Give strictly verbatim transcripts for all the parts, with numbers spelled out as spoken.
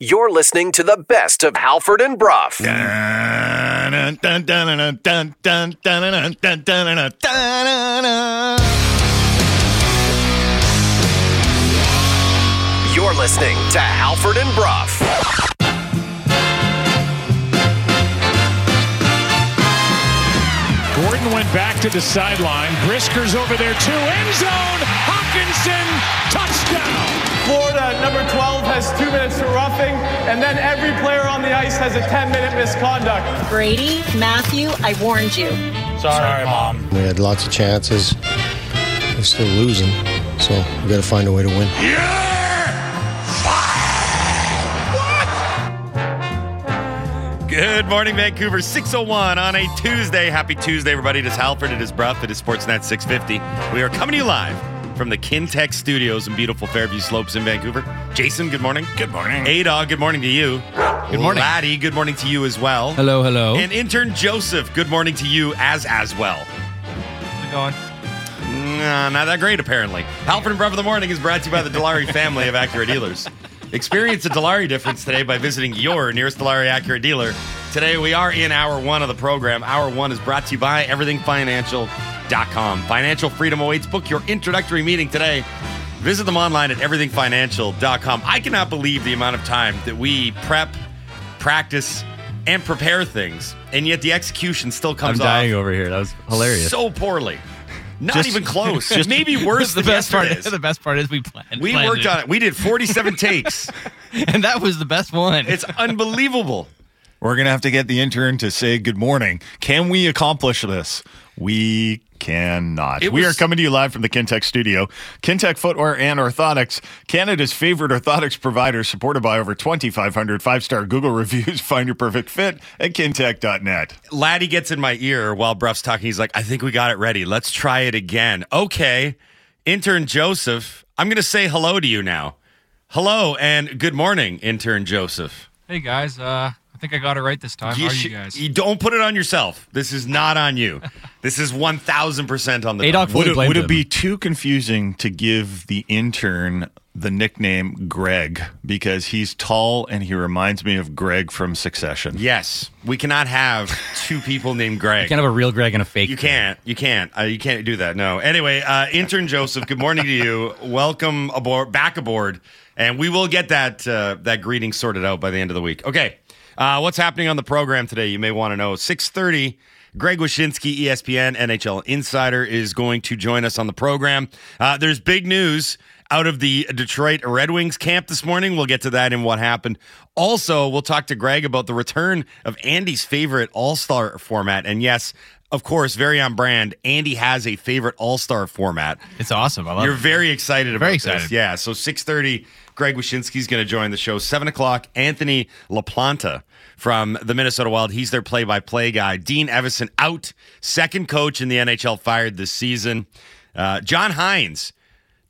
You're listening to the best of Halford and Brough. You're listening to Halford and Brough. Gordon went back to the sideline. Brisker's over there too. End zone. Hawkinson. Touchdown. Florida, number twelve, has two minutes for roughing. And then every player on the ice has a ten-minute misconduct. Brady, Matthew, I warned you. Sorry, Sorry Mom. We had lots of chances. We're still losing. So we got to find a way to win. Yeah! Good morning, Vancouver. six oh one on a Tuesday. Happy Tuesday, everybody. It is Halford. It is Brough. It is Sportsnet six fifty. We are coming to you live from the Kintech Studios in beautiful Fairview Slopes in Vancouver. Jason, good morning. Good morning. A-Dog, good morning to you. Good morning. Laddie, good morning to you as well. Hello, hello. And intern Joseph, good morning to you as as well. How's it going? Nah, not that great, apparently. Halford and Brough in the Morning is brought to you by the Delaurier family of Accurate dealers. Experience the Delaurier difference today by visiting your nearest Delaurier Accurate dealer. Today we are in hour one of the program. Hour one is brought to you by everything financial dot com. Financial freedom awaits. Book your introductory meeting today. Visit them online at everything financial dot com. I cannot believe the amount of time that we prep, practice, and prepare things, and yet the execution still comes off. I'm dying off over here. That was hilarious. So poorly. Not just, even close. Just, Maybe worse the than best part is. The best part is we planned. We planned worked it. on it. We did forty-seven takes. And that was the best one. It's unbelievable. We're going to have to get the intern to say good morning. Can we accomplish this? We cannot. It we was... are coming to you live from the Kintech studio. Kintech Footwear and Orthotics, Canada's favorite orthotics provider, supported by over twenty-five hundred five-star Google reviews. Find your perfect fit at kintech dot net. Laddie gets in my ear while Bruff's talking. He's like, I think we got it ready. Let's try it again. Okay, intern Joseph, I'm going to say hello to you now. Hello and good morning, intern Joseph. Hey, guys. Uh... I think I got it right this time. You How are sh- you guys? You don't put it on yourself. This is not on you. This is one thousand percent on the dog. Would, it, would it be too confusing to give the intern the nickname Greg because he's tall and he reminds me of Greg from Succession? Yes. We cannot have two people named Greg. You can't have a real Greg and a fake You Greg. can't. You can't. Uh, you can't do that. No. Anyway, uh, intern Joseph, good morning to you. Welcome aboard, back aboard. And we will get that uh, that greeting sorted out by the end of the week. Okay. Uh, what's happening on the program today, you may want to know. six thirty, Greg Wyshynski, E S P N, N H L Insider, is going to join us on the program. Uh, there's big news out of the Detroit Red Wings camp this morning. We'll get to that and what happened. Also, we'll talk to Greg about the return of Andy's favorite all-star format. And yes, of course, very on brand, Andy has a favorite all-star format. It's awesome. I love You're it. very excited about very excited. this. Yeah, so six thirty. Greg Wyshynski is going to join the show. seven o'clock, Anthony LaPlanta from the Minnesota Wild. He's their play-by-play guy. Dean Evason out, second coach in the N H L fired this season. Uh, John Hynes.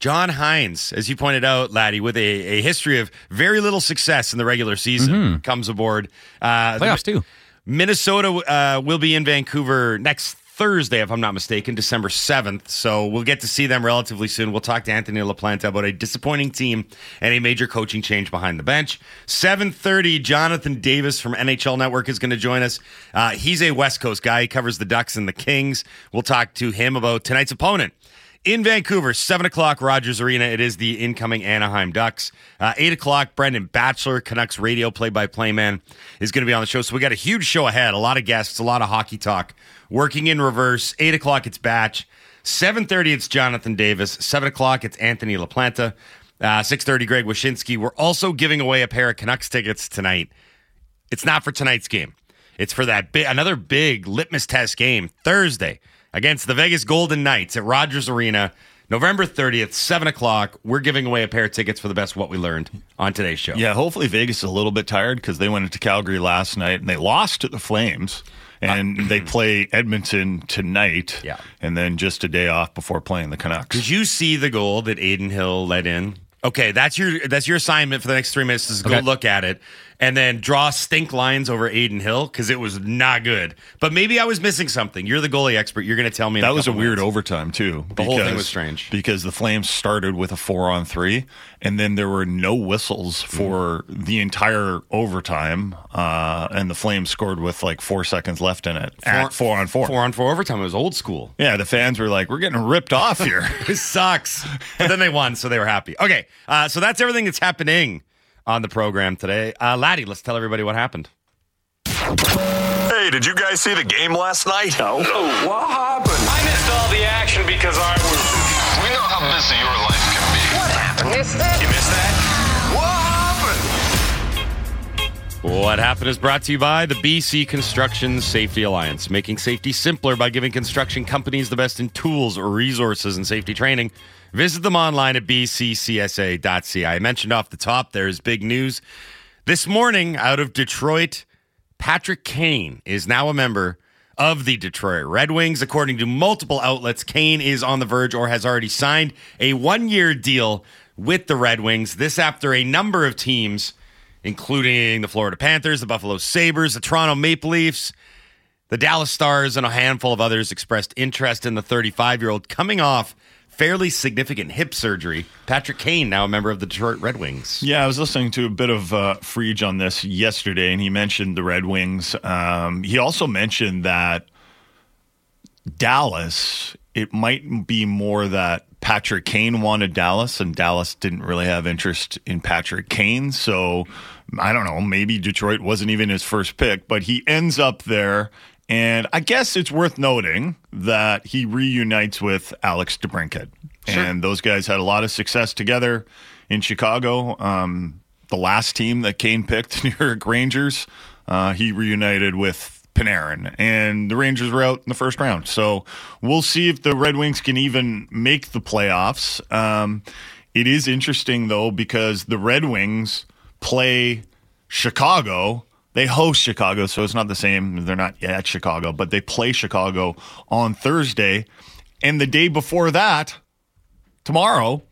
John Hynes, as you pointed out, Laddie, with a, a history of very little success in the regular season, mm-hmm. comes aboard. Uh, Playoffs, the, too. Minnesota uh, will be in Vancouver next Thursday, if I'm not mistaken, December seventh. So we'll get to see them relatively soon. We'll talk to Anthony LaPlanta about a disappointing team and a major coaching change behind the bench. seven thirty, Jonathan Davis from N H L Network is going to join us. Uh, he's a West Coast guy. He covers the Ducks and the Kings. We'll talk to him about tonight's opponent. In Vancouver, seven o'clock, Rogers Arena. It is the incoming Anaheim Ducks. Uh, eight o'clock, Brendan Batchelor, Canucks radio play-by-play man, is going to be on the show. So we got a huge show ahead, a lot of guests, a lot of hockey talk. Working in reverse, eight o'clock, it's Batch. seven thirty, it's Jonathan Davis. seven o'clock, it's Anthony LaPlanta. Uh, six thirty, Greg Wyshynski. We're also giving away a pair of Canucks tickets tonight. It's not for tonight's game. It's for that bi- another big litmus test game, Thursday, against the Vegas Golden Knights at Rogers Arena, November thirtieth, seven o'clock. We're giving away a pair of tickets for the best What We Learned on today's show. Yeah, hopefully Vegas is a little bit tired because they went into Calgary last night and they lost to the Flames. And uh, they play Edmonton tonight, yeah. and then just a day off before playing the Canucks. Did you see the goal that Aiden Hill let in? Okay, that's your that's your assignment for the next three minutes is okay. Go look at it. and then draw stink lines over Aiden Hill because it was not good. But maybe I was missing something. You're the goalie expert. You're going to tell me. That was a weird overtime, too. The whole thing was strange. Because the Flames started with a four on three, and then there were no whistles for mm. the entire overtime, uh, and the Flames scored with like four seconds left in it four, at four on four. four on four overtime. It was old school. Yeah, the fans were like, we're getting ripped off here. This sucks. But then they won, so they were happy. Okay, uh, so that's everything that's happening on the program today. Uh, Laddie, let's tell everybody what happened. Hey, did you guys see the game last night? No. No. What happened? I missed all the action because I was... We know how busy your life can be. What happened? Missed it? You missed that? What happened? What happened is brought to you by the B C Construction Safety Alliance, making safety simpler by giving construction companies the best in tools, resources, and safety training. Visit them online at b c c s a dot c a. I mentioned off the top, there is big news. This morning, out of Detroit, Patrick Kane is now a member of the Detroit Red Wings. According to multiple outlets, Kane is on the verge or has already signed a one-year deal with the Red Wings. This after a number of teams, including the Florida Panthers, the Buffalo Sabres, the Toronto Maple Leafs, the Dallas Stars, and a handful of others expressed interest in the thirty-five-year-old coming off fairly significant hip surgery. Patrick Kane, now a member of the Detroit Red Wings. Yeah, I was listening to a bit of uh, Frege on this yesterday, and he mentioned the Red Wings. Um, he also mentioned that Dallas, it might be more that Patrick Kane wanted Dallas, and Dallas didn't really have interest in Patrick Kane. So, I don't know, maybe Detroit wasn't even his first pick, but he ends up there. And I guess it's worth noting that he reunites with Alex DeBrincat. Sure. And those guys had a lot of success together in Chicago. Um, the last team that Kane picked, New York Rangers, uh, he reunited with Panarin. And the Rangers were out in the first round. So we'll see if the Red Wings can even make the playoffs. Um, it is interesting, though, because the Red Wings play Chicago. They host Chicago, so it's not the same. They're not at Chicago, but they play Chicago on Thursday. And the day before that, tomorrow,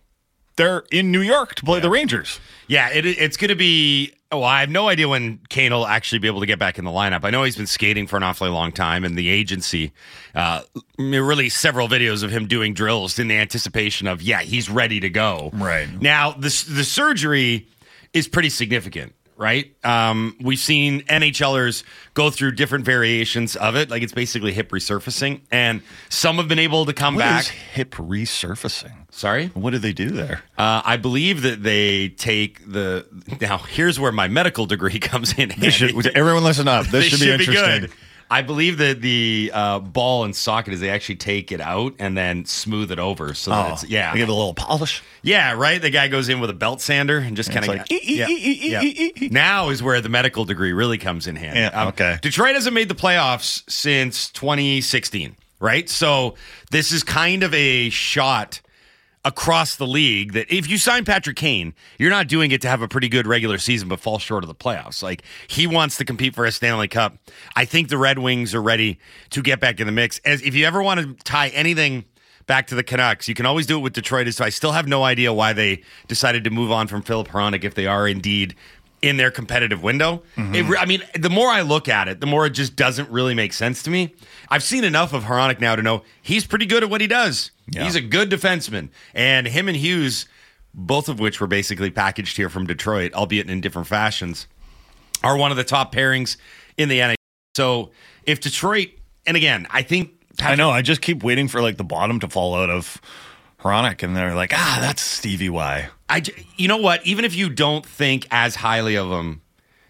they're in New York to play yeah. the Rangers. Yeah, it, it's going to be... Well, I have no idea when Kane will actually be able to get back in the lineup. I know he's been skating for an awfully long time, and the agency uh, released several videos of him doing drills in the anticipation of, yeah, he's ready to go. Right. Now, the, the surgery is pretty significant. Right? Um, we've seen N H Lers go through different variations of it. Like, it's basically hip resurfacing. And some have been able to come what back. What is hip resurfacing? Sorry? What do they do there? Uh, I believe that they take the... Now, here's where my medical degree comes in. Should, everyone listen up. This should, should be interesting. Be good. I believe that the uh, ball and socket is they actually take it out and then smooth it over. So that oh, it's, yeah. They give it a little polish. Yeah, right? The guy goes in with a belt sander and just kind of like, yeah, yeah. Now is where the medical degree really comes in handy. Yeah, um, okay. Detroit hasn't made the playoffs since twenty sixteen, right? So this is kind of a shot across the league that if you sign Patrick Kane, you're not doing it to have a pretty good regular season but fall short of the playoffs. Like, he wants to compete for a Stanley Cup. I think the Red Wings are ready to get back in the mix. As if you ever want to tie anything back to the Canucks, you can always do it with Detroit. So I still have no idea why they decided to move on from Filip Hronek if they are indeed in their competitive window. Mm-hmm. It, I mean, the more I look at it, the more it just doesn't really make sense to me. I've seen enough of Hronek now to know he's pretty good at what he does. Yeah. He's a good defenseman. And him and Hughes, both of which were basically packaged here from Detroit, albeit in different fashions, are one of the top pairings in the N H L. So if Detroit, and again, I think... Patrick, I know, I just keep waiting for like the bottom to fall out of Hronek, and they're like, ah, that's Stevie Y. I, you know what? Even if you don't think as highly of him,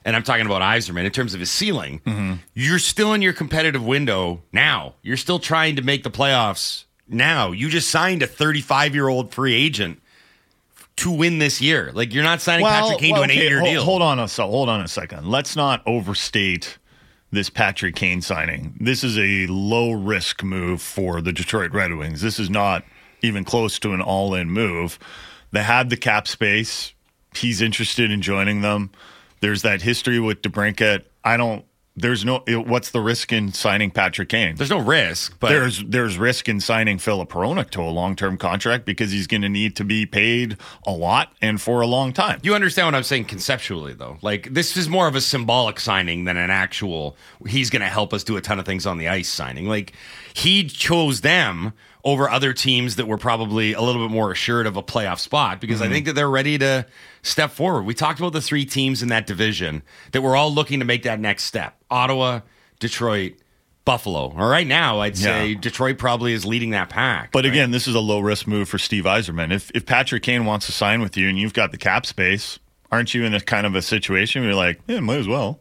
and I'm talking about Yzerman in terms of his ceiling, mm-hmm. you're still in your competitive window now. You're still trying to make the playoffs now. You just signed a thirty-five-year-old free agent to win this year. Like, you're not signing well, Patrick Kane well, to an okay, eight-year hold, deal. Hold on, a, hold on a second. Let's not overstate this Patrick Kane signing. This is a low-risk move for the Detroit Red Wings. This is not even close to an all-in move. They had the cap space. He's interested in joining them. There's that history with DeBrincat. I don't There's no it, what's the risk in signing Patrick Kane? There's no risk, but there's there's risk in signing Filip Hronek to a long-term contract because he's going to need to be paid a lot and for a long time. You understand what I'm saying conceptually, though. Like, this is more of a symbolic signing than an actual he's going to help us do a ton of things on the ice signing. Like, he chose them over other teams that were probably a little bit more assured of a playoff spot because mm-hmm. I think that they're ready to step forward. We talked about the three teams in that division that were all looking to make that next step. Ottawa, Detroit, Buffalo. Or right now, I'd say yeah. Detroit probably is leading that pack. But right? again, this is a low-risk move for Steve Yzerman. If, if Patrick Kane wants to sign with you and you've got the cap space, aren't you in a kind of a situation where you're like, yeah, might as well?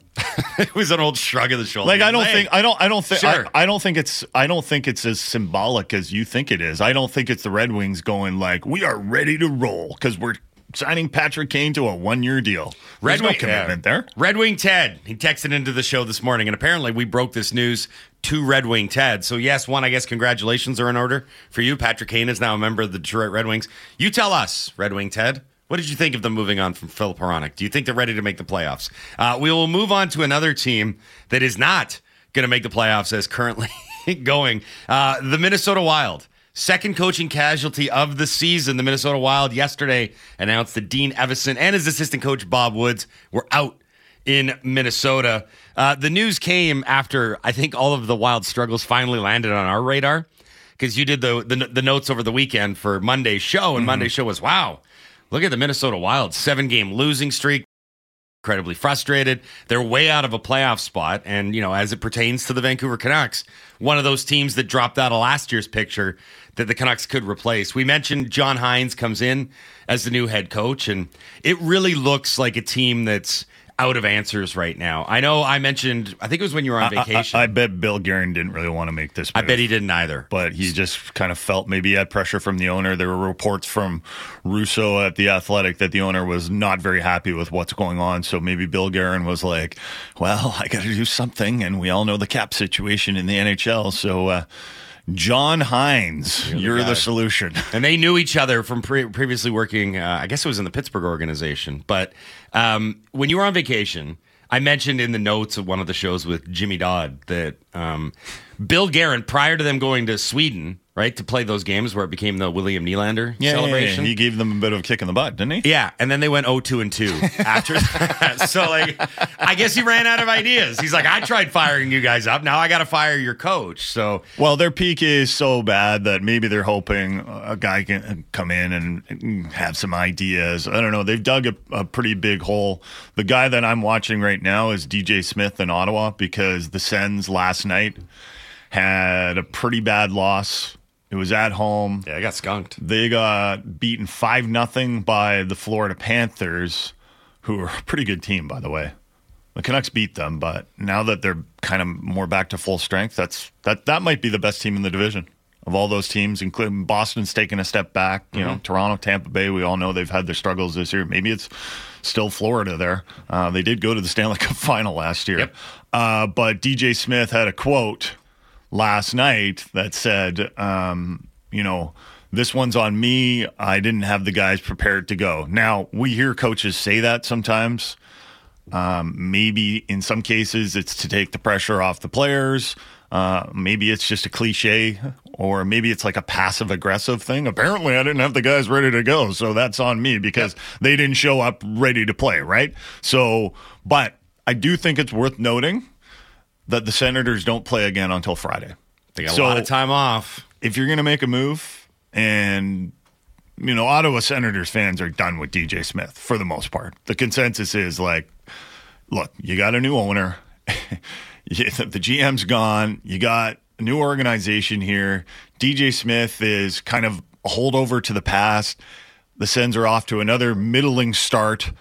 It was an old shrug of the shoulder. Like, I don't like, think, I don't, I don't think, sure. I, I don't think it's, I don't think it's as symbolic as you think it is. I don't think it's the Red Wings going like, we are ready to roll because we're signing Patrick Kane to a one-year deal. Red There's Wing no commitment yeah. there. Red Wing Ted, he texted into the show this morning, and apparently we broke this news to Red Wing Ted. So yes, one, I guess congratulations are in order for you. Patrick Kane is now a member of the Detroit Red Wings. You tell us, Red Wing Ted. What did you think of them moving on from Filip Hronek? Do you think they're ready to make the playoffs? Uh, we will move on to another team that is not going to make the playoffs as currently going. Uh, the Minnesota Wild. Second coaching casualty of the season. The Minnesota Wild yesterday announced that Dean Evason and his assistant coach Bob Woods were out in Minnesota. Uh, the news came after I think all of the Wild struggles finally landed on our radar because you did the, the the notes over the weekend for Monday's show, and mm-hmm. Monday's show was, wow, look at the Minnesota Wild, seven-game losing streak, incredibly frustrated. They're way out of a playoff spot. And, you know, as it pertains to the Vancouver Canucks, one of those teams that dropped out of last year's picture that the Canucks could replace. We mentioned John Hynes comes in as the new head coach, and it really looks like a team that's out of answers right now. I know I mentioned, I think it was when you were on vacation. I, I, I bet Bill Guerin didn't really want to make this move. I bet he didn't either. But he just kind of felt maybe he had pressure from the owner. There were reports from Russo at The Athletic that the owner was not very happy with what's going on. So maybe Bill Guerin was like, well, I got to do something. And we all know the cap situation in the N H L. So, uh, John Hynes, you're, you're the, the solution. And they knew each other from pre- previously working, uh, I guess it was in the Pittsburgh organization. But um, when you were on vacation, I mentioned in the notes of one of the shows with Jimmy Dodd that um, Bill Guerin, prior to them going to Sweden, right, to play those games where it became the William Nylander yeah, celebration. Yeah, yeah. He gave them a bit of a kick in the butt, didn't he? Yeah, and then they went oh two and two after that. So, like, I guess he ran out of ideas. He's like, I tried firing you guys up. Now I got to fire your coach. So, well, their P K is so bad that maybe they're hoping a guy can come in and have some ideas. I don't know. They've dug a, a pretty big hole. The guy that I'm watching right now is D J Smith in Ottawa because the Sens last night had a pretty bad loss. It was at home. Yeah, I got skunked. They got beaten five nothing by the Florida Panthers, who are a pretty good team, by the way. The Canucks beat them, but now that they're kind of more back to full strength, that's that that might be the best team in the division of all those teams, including Boston's taking a step back. You mm-hmm. know, Toronto, Tampa Bay, we all know they've had their struggles this year. Maybe it's still Florida there. Uh, they did go to the Stanley Cup final last year. Yep. Uh, but D J Smith had a quote last night that said, um, you know, this one's on me. I didn't have the guys prepared to go. Now, we hear coaches say that sometimes. Um, maybe in some cases it's to take the pressure off the players. Uh, maybe it's just a cliche, or maybe it's like a passive-aggressive thing. Apparently, I didn't have the guys ready to go, so that's on me because they didn't show up ready to play, right? So, but I do think it's worth noting that the Senators don't play again until Friday. They got so a lot of time off. If you're going to make a move, and, you know, Ottawa Senators fans are done with D J Smith for the most part. The consensus is like, look, you got a new owner. The G M's gone. You got a new organization here. D J Smith is kind of a holdover to the past. The Sens are off to another middling start.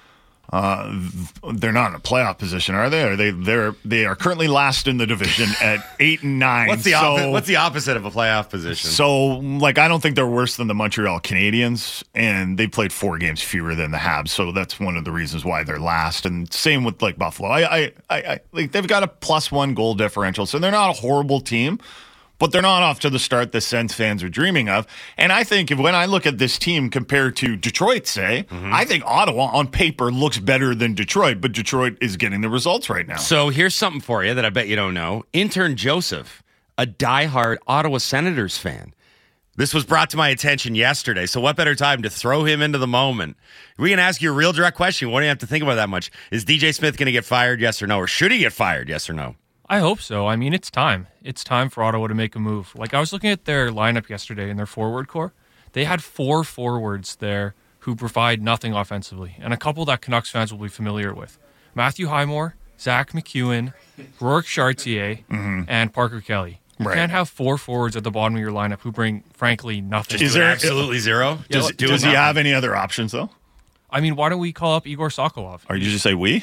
Uh, they're not in a playoff position, are they? Are they? They're they are currently last in the division at eight and nine. What's the, so, opposite, what's the opposite of a playoff position? So, like, I don't think they're worse than the Montreal Canadiens, and they played four games fewer than the Habs, so that's one of the reasons why they're last. And same with like Buffalo. I, I, I, I like they've got a plus one goal differential, so they're not a horrible team. but they're not off to the start the Sens fans are dreaming of. And I think if when I look at this team compared to Detroit, say, mm-hmm. I think Ottawa on paper looks better than Detroit, but Detroit is getting the results right now. So here's something for you that I bet you don't know. Intern Joseph, a diehard Ottawa Senators fan. This was brought to my attention yesterday, so what better time to throw him into the moment? We can ask you a real direct question. What do you have to think about that much? Is D J Smith going to get fired, yes or no? Or should he get fired, yes or no? I hope so. I mean, it's time. It's time for Ottawa to make a move. Like, I was looking at their lineup yesterday in their forward core. They had four forwards there who provide nothing offensively, and a couple that Canucks fans will be familiar with. Matthew Highmore, Zach McEwen, Rourke Chartier, mm-hmm. and Parker Kelly. You right. can't have four forwards at the bottom of your lineup who bring, frankly, nothing. Is there absolutely zero? Yeah, does do, does he have any other options, though? I mean, why don't we call up Igor Sokolov? Or you just say we?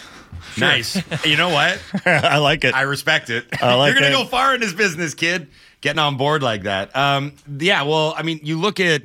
Sure. Nice. You know what? I like it. I respect it. I like You're going to go far in this business, kid, getting on board like that. Um, yeah, well, I mean, you look at,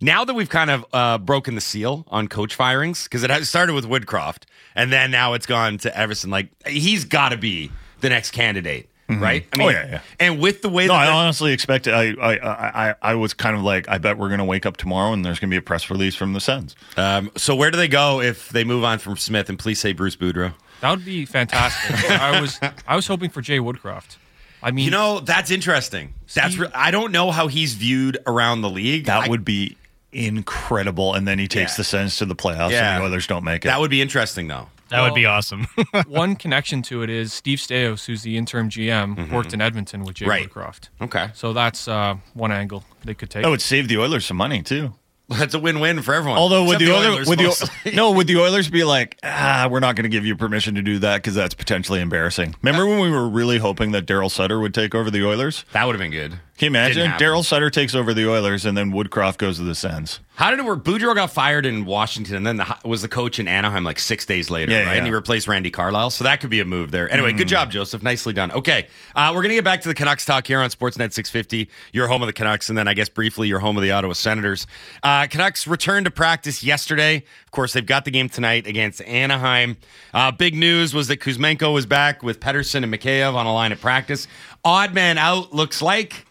now that we've kind of uh, broken the seal on coach firings, because it started with Woodcroft, and then now it's gone to Everson. Like, he's got to be the next candidate. Mm-hmm. Right? I mean, oh, yeah, yeah. And with the way no, that... No, I honestly expected... I, I I, I was kind of like, I bet we're going to wake up tomorrow and there's going to be a press release from the Sens. Um, so where do they go if they move on from Smith? And please say Bruce Boudreau. That would be fantastic. I was I was hoping for Jay Woodcroft. I mean... You know, that's interesting. That's re- I don't know how he's viewed around the league. That I, would be incredible. And then he takes yeah. the Sens to the playoffs yeah. and the Oilers don't make it. That would be interesting, though. That well, would be awesome. One connection to it is Steve Staios, who's the interim G M, mm-hmm. worked in Edmonton with Jay right. Woodcroft. Okay. So that's uh, one angle they could take. That would save the Oilers some money, too. That's a win-win for everyone. Although, would the, the Oilers, Oilers would the, no, would the Oilers be like, ah, we're not going to give you permission to do that because that's potentially embarrassing? Remember when we were really hoping that Daryl Sutter would take over the Oilers? That would have been good. Can you imagine? Daryl Sutter takes over the Oilers, and then Woodcroft goes to the Sens. How did it work? Boudreau got fired in Washington, and then the, was the coach in Anaheim like six days later, yeah, right? Yeah. And he replaced Randy Carlyle, so that could be a move there. Anyway, mm. good job, Joseph. Nicely done. Okay, uh, we're going to get back to the Canucks talk here on Sportsnet six fifty, your home of the Canucks, and then I guess briefly your home of the Ottawa Senators. Uh, Uh, Canucks returned to practice yesterday. Of course, they've got the game tonight against Anaheim. Uh, big news was that Kuzmenko was back with Pettersson and Mikheyev on a line at practice. Odd man out looks like.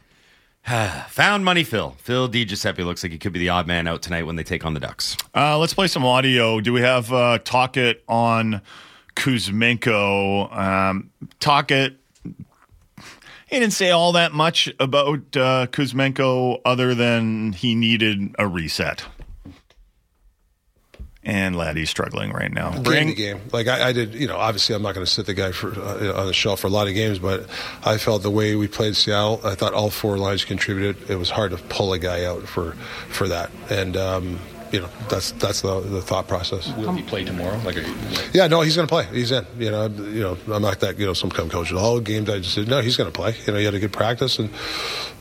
Found money, Phil. Phil Di Giuseppe looks like he could be the odd man out tonight when they take on the Ducks. Uh, let's play some audio. Do we have uh, Tocchet on Kuzmenko? Um, Tocchet. He didn't say all that much about uh, Kuzmenko other than he needed a reset. And Laddie's struggling right now. Game Bring- to game. Like I, I did, you know, obviously I'm not going to sit the guy for, uh, on the shelf for a lot of games, but I felt the way we played Seattle, I thought all four lines contributed. It was hard to pull a guy out for, for that. And, um, you know, that's that's the the thought process. Will he play tomorrow? Like, are you, like yeah, no, he's going to play. He's in. You know, you know, I'm not that you know some kind of coach at all. Games I just said no, he's going to play. You know, he had a good practice, and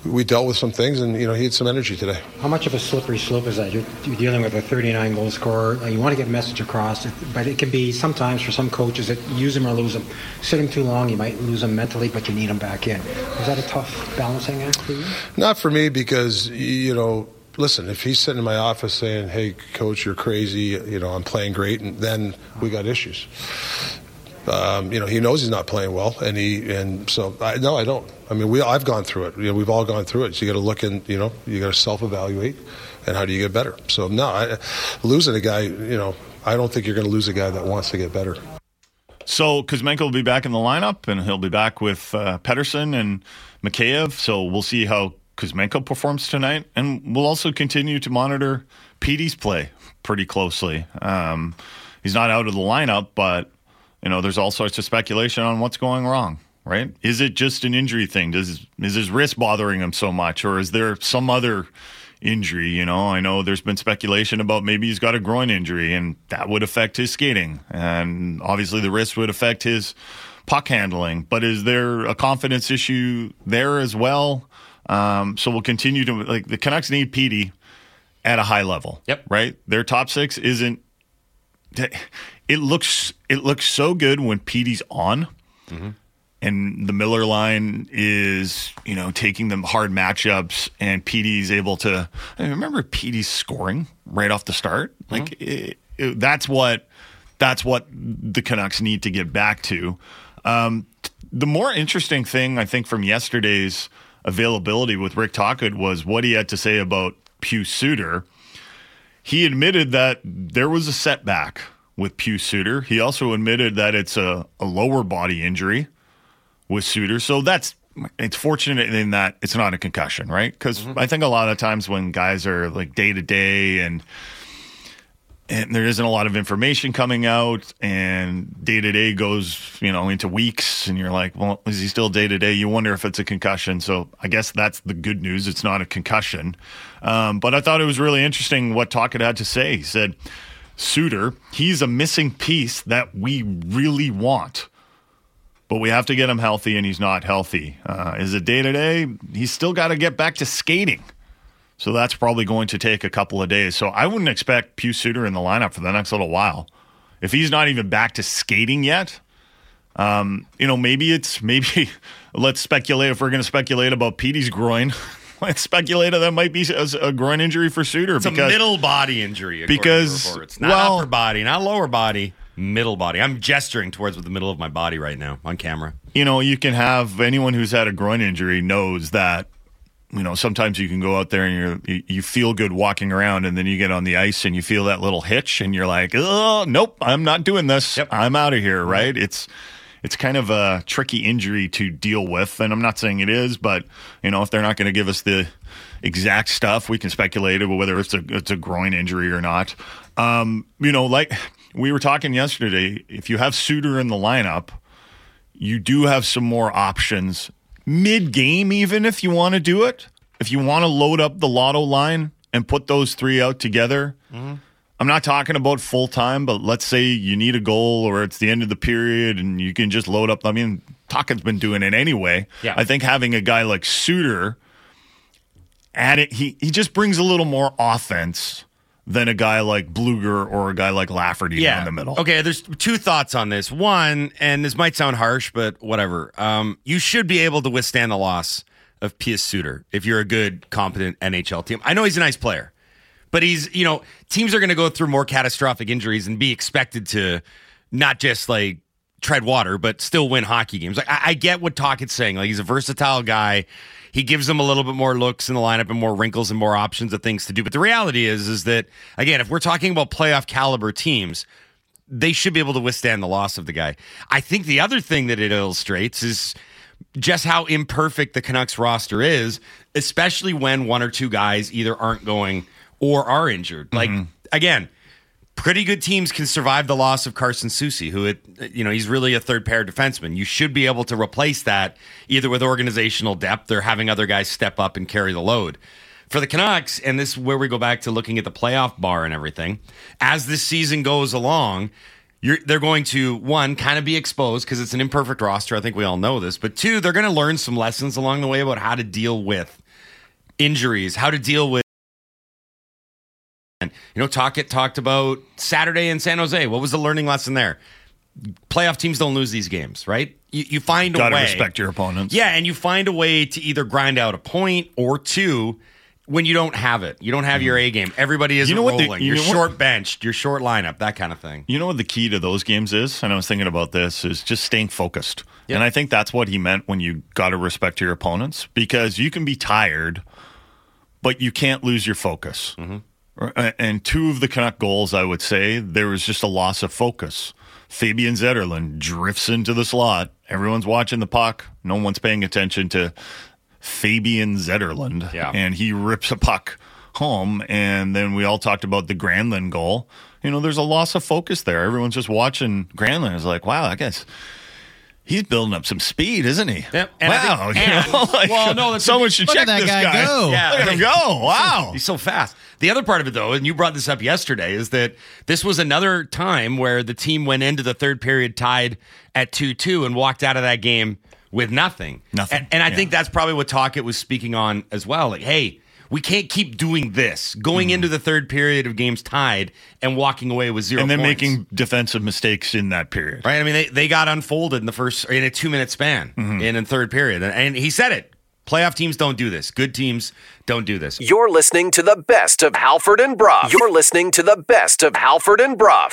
we dealt with some things, and you know, he had some energy today. How much of a slippery slope is that? You're, you're dealing with a thirty-nine goal scorer. You want to get a message across, but it can be sometimes for some coaches that use him or lose him. Sit him too long, you might lose him mentally, but you need him back in. Is that a tough balancing act for you? Not for me because you know. Listen, if he's sitting in my office saying, hey, coach, you're crazy, you know, I'm playing great, and then we got issues. Um, you know, he knows he's not playing well, and he and so, I, no, I don't. I mean, we I've gone through it. You know, we've all gone through it. So you got to look and, you know, you got to self-evaluate, and how do you get better? So, no, I, losing a guy, you know, I don't think you're going to lose a guy that wants to get better. So Kuzmenko will be back in the lineup, and he'll be back with uh, Pettersson and Mikheyev, so we'll see how Kuzmenko performs tonight, and we'll also continue to monitor Petey's play pretty closely. Um, he's not out of the lineup, but you know, there's all sorts of speculation on what's going wrong, right? Is it just an injury thing? Does is his wrist bothering him so much, or is there some other injury? You know, I know there's been speculation about maybe he's got a groin injury, and that would affect his skating, and obviously the wrist would affect his puck handling. But is there a confidence issue there as well? Um, so we'll continue to, like, the Canucks need Petey at a high level. Yep. Right? Their top six isn't, it looks, it looks so good when Petey's on mm-hmm. and the Miller line is, you know, taking them hard matchups and Petey's able to, I mean, remember Petey's scoring right off the start? Mm-hmm. Like, it, it, that's what, that's what the Canucks need to get back to. Um, the more interesting thing, I think, from yesterday's availability with Rick Tocchet was what he had to say about Pius Suter. He admitted that there was a setback with Pius Suter. He also admitted that it's a, a lower body injury with Suter. So that's it's fortunate in that it's not a concussion, right? Because mm-hmm. I think a lot of times when guys are like day to day and and there isn't a lot of information coming out and day to day goes, you know, into weeks and you're like, well, is he still day to day? You wonder if it's a concussion. So I guess that's the good news. It's not a concussion. Um, but I thought it was really interesting what Tocchet had to say. He said, Suter, he's a missing piece that we really want, but we have to get him healthy, and he's not healthy. Uh, is it day-to-day? He's still got to get back to skating, so that's probably going to take a couple of days. So I wouldn't expect Pius Suter in the lineup for the next little while. If he's not even back to skating yet, um, you know, maybe it's, maybe, let's speculate, if we're going to speculate about Petey's groin, let's speculate that might be a groin injury for Suter. It's because, a middle body injury, according because, to reports. Not well, upper body, not lower body, middle body. I'm gesturing towards the middle of my body right now on camera. You know, you can have anyone who's had a groin injury knows that, you know, sometimes you can go out there and you you feel good walking around and then you get on the ice and you feel that little hitch and you're like, oh, nope, I'm not doing this. Yep. I'm out of here, right? Yep. It's... It's kind of a tricky injury to deal with, and I'm not saying it is, but, you know, if they're not going to give us the exact stuff, we can speculate about whether it's a it's a groin injury or not. Um, you know, like we were talking yesterday, if you have Suter in the lineup, you do have some more options mid-game, even if you want to do it. If you want to load up the lotto line and put those three out together, mm-hmm. I'm not talking about full-time, but let's say you need a goal or it's the end of the period and you can just load up. I mean, Tocchet's been doing it anyway. Yeah. I think having a guy like Suter at it, he, he just brings a little more offense than a guy like Blueger or a guy like Lafferty yeah. in the middle. Okay, there's two thoughts on this. One, and this might sound harsh, but whatever. Um, you should be able to withstand the loss of Pius Suter if you're a good, competent N H L team. I know he's a nice player. But he's, you know, teams are going to go through more catastrophic injuries and be expected to not just like tread water, but still win hockey games. Like I, I get what Tocchet's saying. Like he's a versatile guy. He gives them a little bit more looks in the lineup and more wrinkles and more options of things to do. But the reality is, is that again, if we're talking about playoff caliber teams, they should be able to withstand the loss of the guy. I think the other thing that it illustrates is just how imperfect the Canucks roster is, especially when one or two guys either aren't going or are injured. Like, mm-hmm. again, pretty good teams can survive the loss of Carson Soucy, who, it, you know, he's really a third-pair defenseman. You should be able to replace that either with organizational depth or having other guys step up and carry the load. For the Canucks, and this is where we go back to looking at the playoff bar and everything, as this season goes along, you're, they're going to, one, kind of be exposed because it's an imperfect roster. I think we all know this. But two, they're going to learn some lessons along the way about how to deal with injuries, how to deal with You know, Tocchet talked about Saturday in San Jose. What was the learning lesson there? Playoff teams don't lose these games, right? You, you find a way. Got to respect your opponents. Yeah, and you find a way to either grind out a point or two when you don't have it. You don't have your A game. Everybody isn't you know what rolling. The, you you're short what? benched. You're short lineup, that kind of thing. You know what the key to those games is? And I was thinking about this, is just staying focused. Yep. And I think that's what he meant when you got to respect your opponents, because you can be tired, but you can't lose your focus. Mm-hmm. And two of the Canuck goals, I would say, there was just a loss of focus. Fabian Zetterlund drifts into the slot. Everyone's watching the puck. No one's paying attention to Fabian Zetterlund. Yeah. And he rips a puck home. And then we all talked about the Granlund goal. You know, there's a loss of focus there. Everyone's just watching Granlund. It's like, wow, I guess he's building up some speed, isn't he? Yep. And wow. Think, and, you know, like, well, no, that's someone should check that this guy. guy. Go. Yeah, look at him go. Wow. He's so fast. The other part of it, though, and you brought this up yesterday, is that this was another time where the team went into the third period tied at two two and walked out of that game with nothing. Nothing. And, and I yeah. think that's probably what Tocchet was speaking on as well. Like, hey, we can't keep doing this, going mm-hmm. into the third period of games tied and walking away with zero points. And then points. making defensive mistakes in that period. Right? I mean, they, they got unfolded in the first, in a two-minute span mm-hmm. in the third period. And, and he said it. Playoff teams don't do this. Good teams don't do this. You're listening to the best of Halford and Brough. You're listening to the best of Halford and Brough.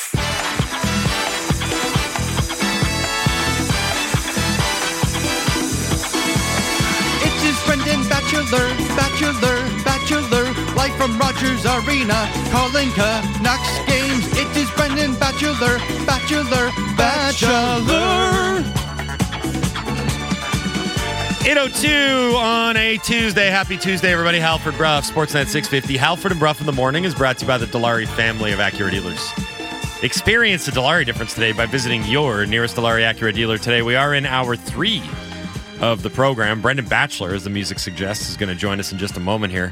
It is Brendan Batchelor from Rogers Arena, calling Canucks games. It is Brendan Batchelor, Batchelor, Batchelor. eight oh two on a Tuesday. Happy Tuesday, everybody. Halford and Brough, Sportsnet six fifty. Halford and Brough in the morning is brought to you by the Delaurier family of Acura dealers. Experience the Delaurier difference today by visiting your nearest Delaurier Acura dealer today. We are in hour three of the program. Brendan Batchelor, as the music suggests, is going to join us in just a moment here.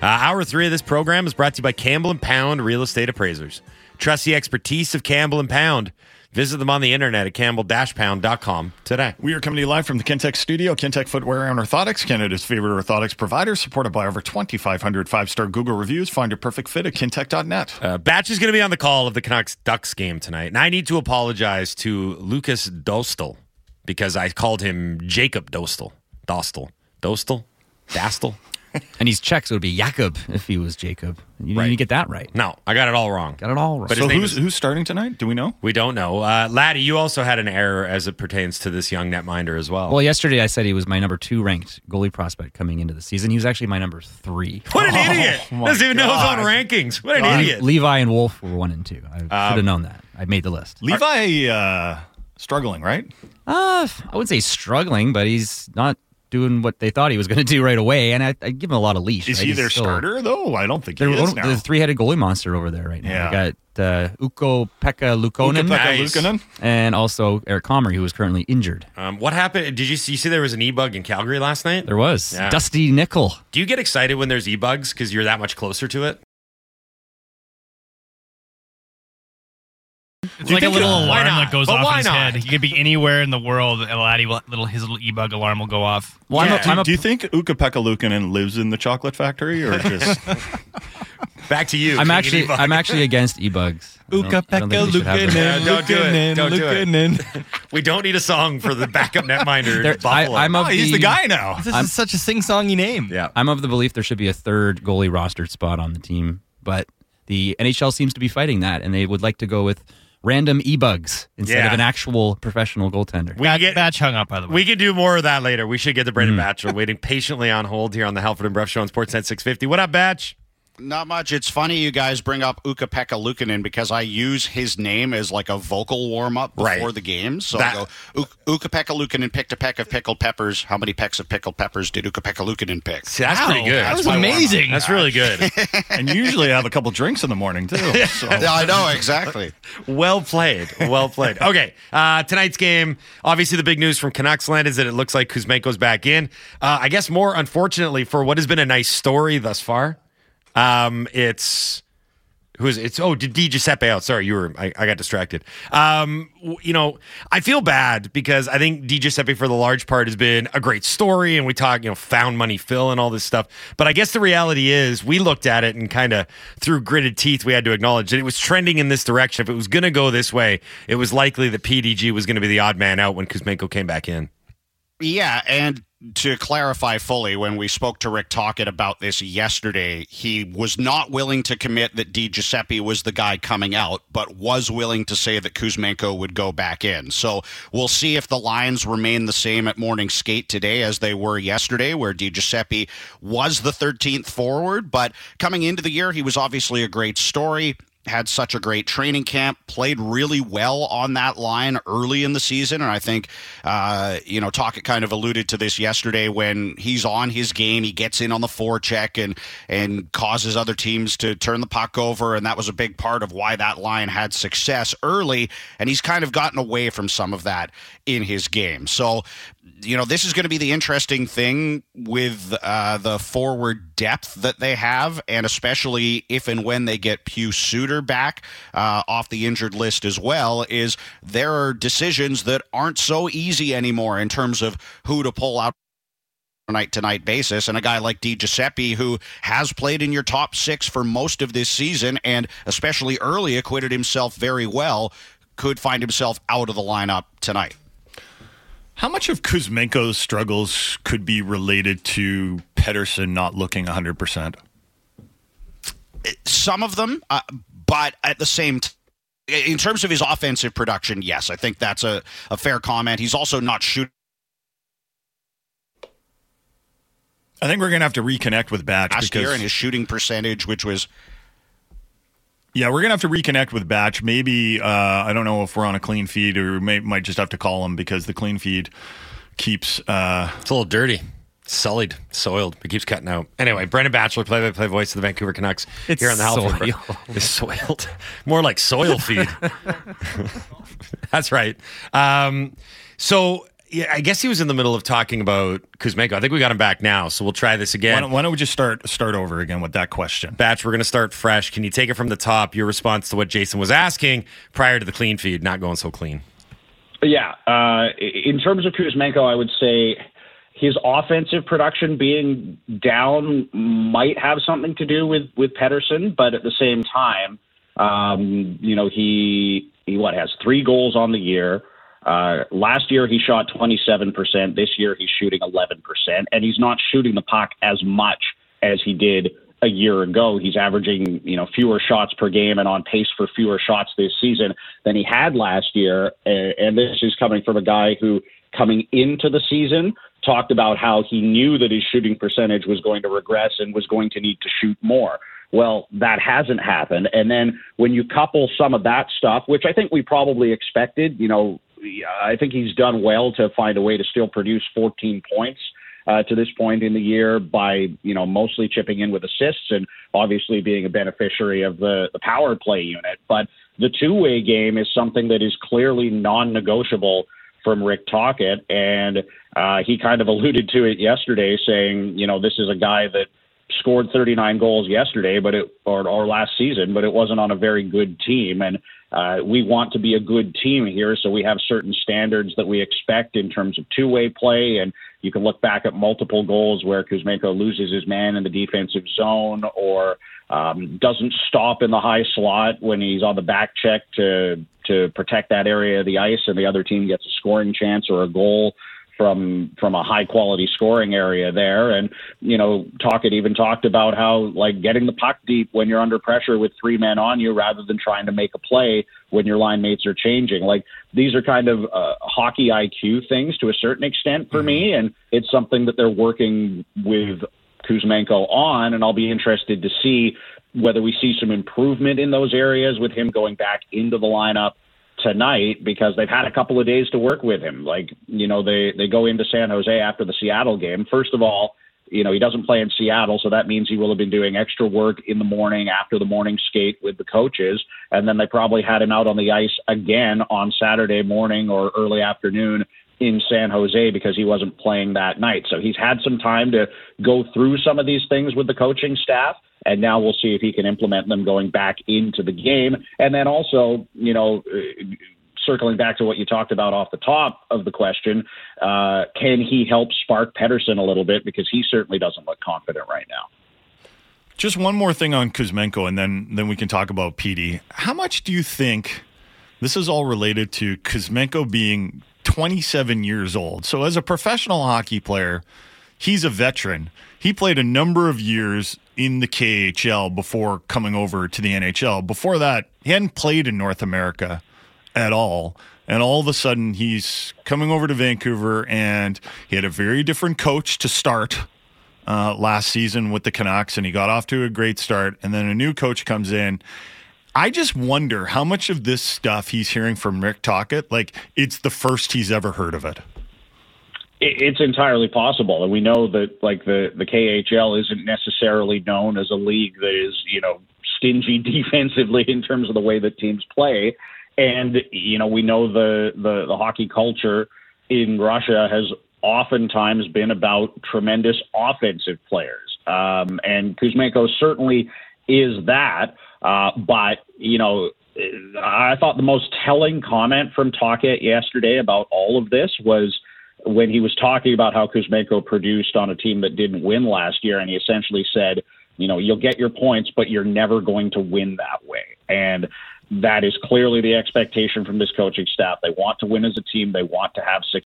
Uh, hour three of this program is brought to you by Campbell and Pound Real Estate Appraisers. Trust the expertise of Campbell and Pound. Visit them on the internet at campbell dash pound dot com today. We are coming to you live from the Kintech Studio, Kintech Footwear and Orthotics, Canada's favorite orthotics provider, supported by over twenty-five hundred five-star Google reviews. Find your perfect fit at kintech dot net. Uh, Batch is going to be on the call of the Canucks-Ducks game tonight, and I need to apologize to Lucas Dostal because I called him Jacob Dostal. Dostal. Dostal? Dastal? And he's Czech, so it would be Jakob if he was Jacob. You didn't right. get that right. No, I got it all wrong. Got it all wrong. But so who's, is, who's starting tonight? Do we know? We don't know. Uh, Laddie, you also had an error as it pertains to this young netminder as well. Well, yesterday I said he was my number two ranked goalie prospect coming into the season. He was actually my number three. What an oh, idiot. Doesn't even know his own rankings. What an God. idiot. Levi and Wolf were one and two. I um, should have known that. I made the list. Levi uh, struggling, right? Uh, I wouldn't say struggling, but he's not doing what they thought he was going to do right away, and I, I give him a lot of leash. Is right? he their still, starter, though? I don't think he is now. They're a three-headed goalie monster over there right now. Yeah. They got uh, Ukko-Pekka Luukkonen, nice. Luukkonen, and also Eric Comrie, who is currently injured. Um, what happened? Did you see, you see there was an e-bug in Calgary last night? There was. Yeah. Dusty Nichol. Do you get excited when there's e-bugs because you're that much closer to it? It's like a little uh, alarm that goes but off in his not? head. He could be anywhere in the world, and Laddie will, little his little e-bug alarm will go off. Well, yeah. I'm a, I'm a, do you think Ukko-Pekka Luukkonen lives in the chocolate factory, or just back to you? I'm actually, e-bug. I'm actually against e-bugs. Ukko-Pekka Luukkonen, don't do it. Don't do it. We don't need a song for the backup netminder. I, I'm of oh, the, he's the guy now. This I'm, is such a sing-songy name. Yeah, I'm of the belief there should be a third goalie rostered spot on the team, but the N H L seems to be fighting that, and they would like to go with random e-bugs instead yeah. of an actual professional goaltender. We get Batch hung up, by the way. We could do more of that later. We should get the Brendan mm. Batchelor waiting patiently on hold here on the Halford and Brough Show on Sportsnet six fifty. What up, Batch? Not much. It's funny you guys bring up Ukko-Pekka Luukkonen because I use his name as like a vocal warm-up before right. the game. So that, I go, Ukko-Pekka Luukkonen picked a peck of pickled peppers. How many pecks of pickled peppers did Ukko-Pekka Luukkonen pick? See, that's wow, pretty good. That was amazing. That's really good. And usually I have a couple drinks in the morning, too. So. Yeah, I know, exactly. Well played. Well played. Okay, uh, tonight's game, obviously the big news from Canucks land is that it looks like Kuzmenko's back in. Uh, I guess more, unfortunately, for what has been a nice story thus far. Um, it's who's it? it's oh, did Di Giuseppe out? Sorry, you were I, I got distracted. Um, you know, I feel bad because I think Di Giuseppe for the large part has been a great story, and we talk, you know, found money Phil and all this stuff. But I guess the reality is we looked at it and kind of through gritted teeth we had to acknowledge that it was trending in this direction. If it was going to go this way, it was likely that P D G was going to be the odd man out when Kuzmenko came back in. Yeah, and to clarify fully, when we spoke to Rick Tocchet about this yesterday, he was not willing to commit that Di Giuseppe was the guy coming out, but was willing to say that Kuzmenko would go back in. So we'll see if the lines remain the same at morning skate today as they were yesterday, where Di Giuseppe was the thirteenth forward. But coming into the year, he was obviously a great story. Had such a great training camp, played really well on that line early in the season. And I think, uh, you know, Tocchet kind of alluded to this yesterday when he's on his game, he gets in on the forecheck and, and causes other teams to turn the puck over. And that was a big part of why that line had success early. And he's kind of gotten away from some of that in his game. So, you know, this is going to be the interesting thing with uh, the forward depth that they have, and especially if and when they get Pius Suter back uh, off the injured list as well, is there are decisions that aren't so easy anymore in terms of who to pull out night-to-night basis, and a guy like Di Giuseppe, who has played in your top six for most of this season and especially early acquitted himself very well, could find himself out of the lineup tonight. How much of Kuzmenko's struggles could be related to Pettersson not looking one hundred percent? Some of them, uh, but at the same time, in terms of his offensive production, yes, I think that's a, a fair comment. He's also not shooting. I think we're going to have to reconnect with Batch. Last because, year and his shooting percentage, which was... Yeah, we're going to have to reconnect with Batch. Maybe, uh, I don't know if we're on a clean feed, or may, might just have to call him because the clean feed keeps... Uh, it's a little dirty. Sullied, soiled, but keeps cutting out. Anyway, Brendan Batchelor, play-by-play voice of the Vancouver Canucks. It's here on the Halford. It's soiled. More like soil feed. That's right. Um, so... Yeah, I guess he was in the middle of talking about Kuzmenko. I think we got him back now, so we'll try this again. Why don't, why don't we just start start over again with that question? Batch, we're going to start fresh. Can you take it from the top, your response to what Jason was asking prior to the clean feed, not going so clean? Yeah. Uh, in terms of Kuzmenko, I would say his offensive production being down might have something to do with, with Pettersson, but at the same time, um, you know, he, he, what, has three goals on the year. Uh, last year, he shot twenty-seven percent. This year, he's shooting eleven percent, and he's not shooting the puck as much as he did a year ago. He's averaging, you know, fewer shots per game and on pace for fewer shots this season than he had last year. And this is coming from a guy who, coming into the season, talked about how he knew that his shooting percentage was going to regress and was going to need to shoot more. Well, that hasn't happened. And then when you couple some of that stuff, which I think we probably expected, you know, I think he's done well to find a way to still produce fourteen points uh, to this point in the year by, you know, mostly chipping in with assists and obviously being a beneficiary of the, the power play unit. But the two-way game is something that is clearly non-negotiable from Rick Tocchet, and uh, he kind of alluded to it yesterday, saying, you know, this is a guy that scored thirty-nine goals yesterday, but it or, or last season, but it wasn't on a very good team, and Uh, we want to be a good team here, so we have certain standards that we expect in terms of two-way play, and you can look back at multiple goals where Kuzmenko loses his man in the defensive zone or um, doesn't stop in the high slot when he's on the back check to to protect that area of the ice, and the other team gets a scoring chance or a goal from from a high-quality scoring area there. And, you know, Tocchet even talked about how, like, getting the puck deep when you're under pressure with three men on you rather than trying to make a play when your line mates are changing. Like, these are kind of uh, hockey I Q things to a certain extent for mm-hmm. me, and it's something that they're working with Kuzmenko on, and I'll be interested to see whether we see some improvement in those areas with him going back into the lineup tonight, because they've had a couple of days to work with him. Like, you know, they, they go into San Jose after the Seattle game. First of all, you know, he doesn't play in Seattle, so that means he will have been doing extra work in the morning after the morning skate with the coaches. And then they probably had him out on the ice again on Saturday morning or early afternoon in San Jose because he wasn't playing that night. So he's had some time to go through some of these things with the coaching staff. And now we'll see if he can implement them going back into the game. And then also, you know, circling back to what you talked about off the top of the question, uh, can he help spark Pettersson a little bit? Because he certainly doesn't look confident right now. Just one more thing on Kuzmenko, and then, then we can talk about P D. How much do you think this is all related to Kuzmenko being twenty-seven years old? So as a professional hockey player, he's a veteran. He played a number of years in the K H L before coming over to the N H L. Before that, he hadn't played in North America at all. And all of a sudden, he's coming over to Vancouver, and he had a very different coach to start uh, last season with the Canucks, and he got off to a great start. And then a new coach comes in. I just wonder how much of this stuff he's hearing from Rick Tocchet, like it's the first he's ever heard of it. It's entirely possible, and we know that, like, the, the K H L isn't necessarily known as a league that is, you know, stingy defensively in terms of the way that teams play, and, you know, we know the, the, the hockey culture in Russia has oftentimes been about tremendous offensive players, um, and Kuzmenko certainly is that, uh, but, you know, I thought the most telling comment from Tocchet yesterday about all of this was when he was talking about how Kuzmenko produced on a team that didn't win last year, and he essentially said, you know, you'll get your points, but you're never going to win that way. And that is clearly the expectation from this coaching staff. They want to win as a team. They want to have success.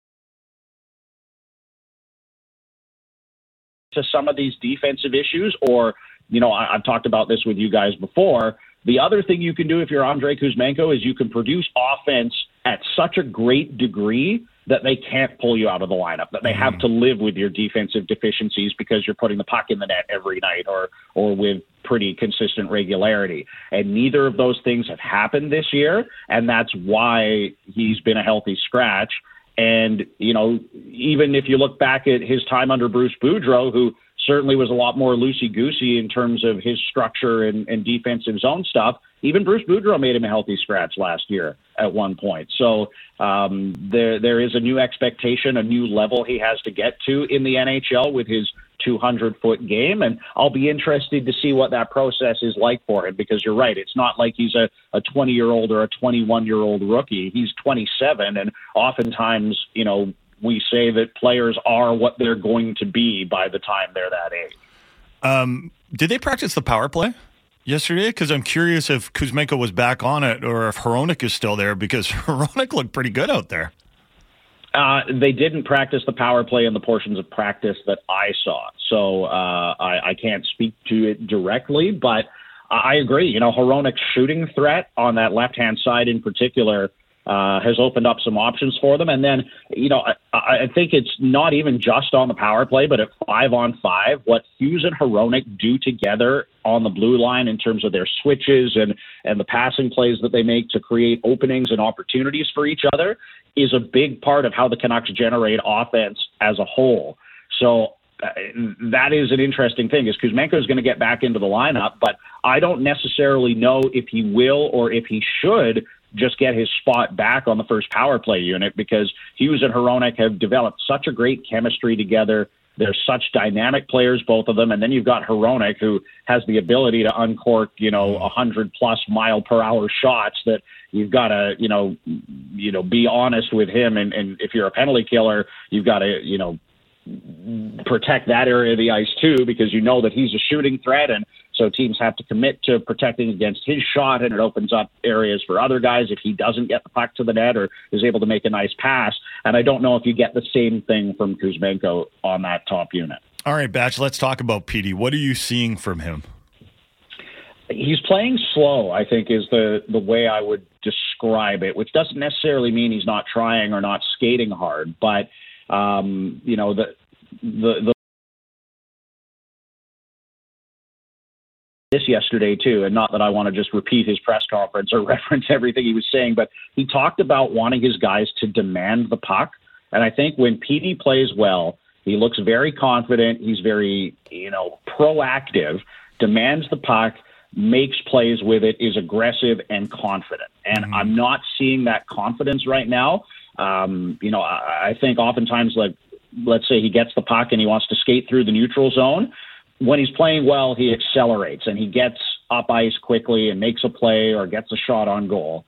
To some of these defensive issues, or, you know, I- I've talked about this with you guys before. The other thing you can do if you're Andrei Kuzmenko is you can produce offense at such a great degree that they can't pull you out of the lineup, that they have mm. to live with your defensive deficiencies because you're putting the puck in the net every night or or with pretty consistent regularity. And neither of those things have happened this year, and that's why he's been a healthy scratch. And, you know, even if you look back at his time under Bruce Boudreau, who certainly was a lot more loosey-goosey in terms of his structure and, and defensive zone stuff, even Bruce Boudreau made him a healthy scratch last year at one point. So um, there, there is a new expectation, a new level he has to get to in the N H L with his two hundred foot game. And I'll be interested to see what that process is like for him, because you're right. It's not like he's a, a twenty-year-old or a twenty-one-year-old rookie. He's twenty-seven. And oftentimes, you know, we say that players are what they're going to be by the time they're that age. Um, did they practice the power play yesterday? Because I'm curious if Kuzmenko was back on it or if Hronek is still there, because Hronek looked pretty good out there. Uh, they didn't practice the power play in the portions of practice that I saw. So uh, I, I can't speak to it directly, but I agree. You know, Hronek's shooting threat on that left-hand side in particular uh, has opened up some options for them. And then, you know, I, I think it's not even just on the power play, but at five on five, what Hughes and Hronek do together on the blue line in terms of their switches and, and the passing plays that they make to create openings and opportunities for each other is a big part of how the Canucks generate offense as a whole. So uh, that is an interesting thing, is Kuzmenko is going to get back into the lineup, but I don't necessarily know if he will or if he should just get his spot back on the first power play unit, because Hughes and Hronek have developed such a great chemistry together. They're such dynamic players, both of them. And then you've got Hronek, who has the ability to uncork, you know, one hundred plus mile per hour shots that you've got to, you know, you know, be honest with him. And, and if you're a penalty killer, you've got to, you know, protect that area of the ice too, because you know that he's a shooting threat. And so teams have to commit to protecting against his shot, and it opens up areas for other guys if he doesn't get the puck to the net or is able to make a nice pass. And I don't know if you get the same thing from Kuzmenko on that top unit. All right, Batch, let's talk about Petey. What are you seeing from him? He's playing slow, I think, is the, the way I would describe it, which doesn't necessarily mean he's not trying or not skating hard. But, um, you know, the the, the this yesterday too, and not that I want to just repeat his press conference or reference everything he was saying, but he talked about wanting his guys to demand the puck. And I think when Petey plays well, he looks very confident. He's very, you know, proactive, demands the puck, makes plays with it, is aggressive and confident. And mm-hmm. I'm not seeing that confidence right now. Um, you know, I, I think oftentimes, like, let's say he gets the puck and he wants to skate through the neutral zone. When he's playing well, he accelerates and he gets up ice quickly and makes a play or gets a shot on goal.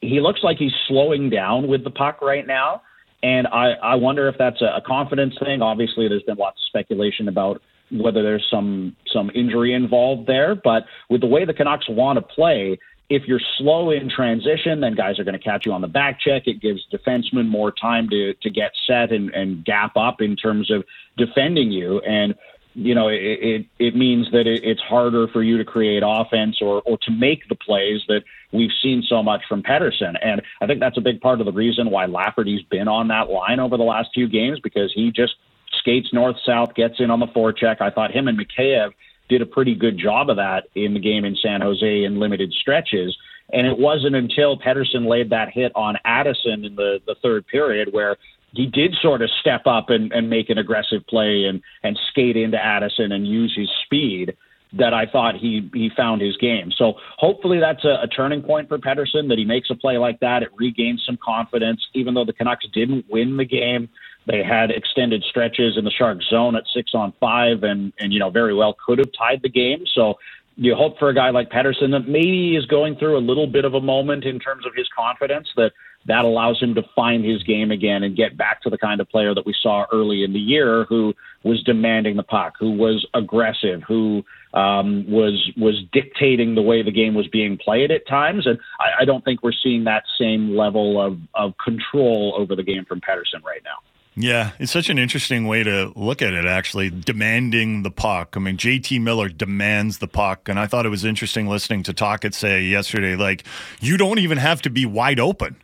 He looks like he's slowing down with the puck right now, and I, I wonder if that's a, a confidence thing. Obviously, there's been lots of speculation about whether there's some, some injury involved there, but with the way the Canucks want to play, if you're slow in transition, then guys are going to catch you on the back check. It gives defensemen more time to, to get set and, and gap up in terms of defending you, and you know, it, it, it means that it, it's harder for you to create offense or, or to make the plays that we've seen so much from Pettersson. And I think that's a big part of the reason why Lafferty's been on that line over the last few games, because he just skates north-south, gets in on the forecheck. I thought him and Mikheyev did a pretty good job of that in the game in San Jose in limited stretches. And it wasn't until Pettersson laid that hit on Addison in the, the third period where he did sort of step up and, and make an aggressive play and, and skate into Addison and use his speed, that I thought he, he found his game. So hopefully that's a, a turning point for Pettersson, that he makes a play like that. It regains some confidence, even though the Canucks didn't win the game. They had extended stretches in the Shark zone at six on five and, and, you know, very well could have tied the game. So you hope for a guy like Pettersson that maybe is going through a little bit of a moment in terms of his confidence, that that allows him to find his game again and get back to the kind of player that we saw early in the year, who was demanding the puck, who was aggressive, who um, was was dictating the way the game was being played at times. And I, I don't think we're seeing that same level of, of control over the game from Pettersson right now. Yeah, it's such an interesting way to look at it, actually, demanding the puck. I mean, J T Miller demands the puck, and I thought it was interesting listening to Tocchet say yesterday, like, you don't even have to be wide open.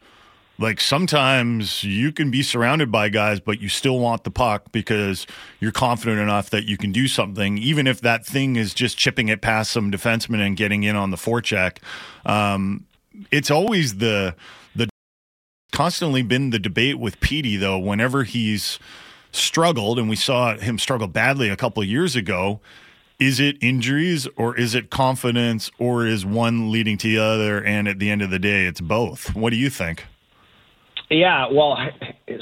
Like, sometimes you can be surrounded by guys, but you still want the puck because you're confident enough that you can do something, even if that thing is just chipping it past some defenseman and getting in on the forecheck. Um, it's always the the constantly been the debate with Petey, though, whenever he's struggled, and we saw him struggle badly a couple of years ago. Is it injuries or is it confidence, or is one leading to the other? And at the end of the day, it's both. What do you think? Yeah, well,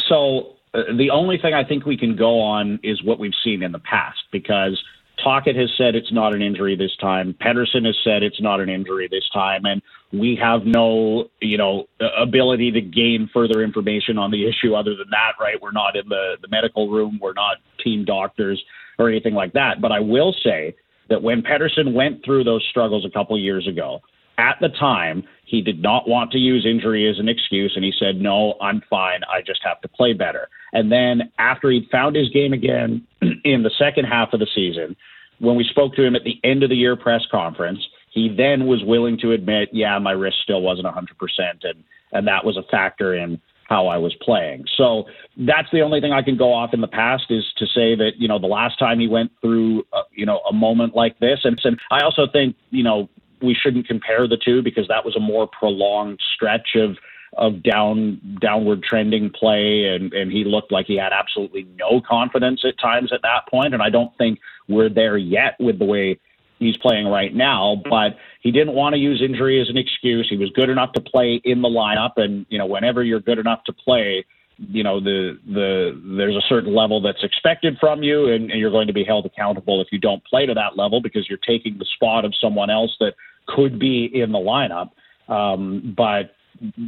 so the only thing I think we can go on is what we've seen in the past, because Tocchet has said it's not an injury this time. Pettersson has said it's not an injury this time. And we have no, you know, ability to gain further information on the issue other than that, right? We're not in the, the medical room. We're not team doctors or anything like that. But I will say that when Pettersson went through those struggles a couple of years ago, at the time, he did not want to use injury as an excuse, and he said, no, I'm fine. I just have to play better. And then after he found his game again in the second half of the season, when we spoke to him at the end of the year press conference, he then was willing to admit, yeah, my wrist still wasn't one hundred percent, and, and that was a factor in how I was playing. So that's the only thing I can go off in the past, is to say that, you know, the last time he went through, uh, you know, a moment like this. And, and I also think, you know, we shouldn't compare the two, because that was a more prolonged stretch of of down downward trending play, and, and he looked like he had absolutely no confidence at times at that point. And I don't think we're there yet with the way he's playing right now, but he didn't want to use injury as an excuse. He was good enough to play in the lineup, and you know, whenever you're good enough to play, you know, the the there's a certain level that's expected from you, and, and you're going to be held accountable if you don't play to that level, because you're taking the spot of someone else that could be in the lineup. Um, but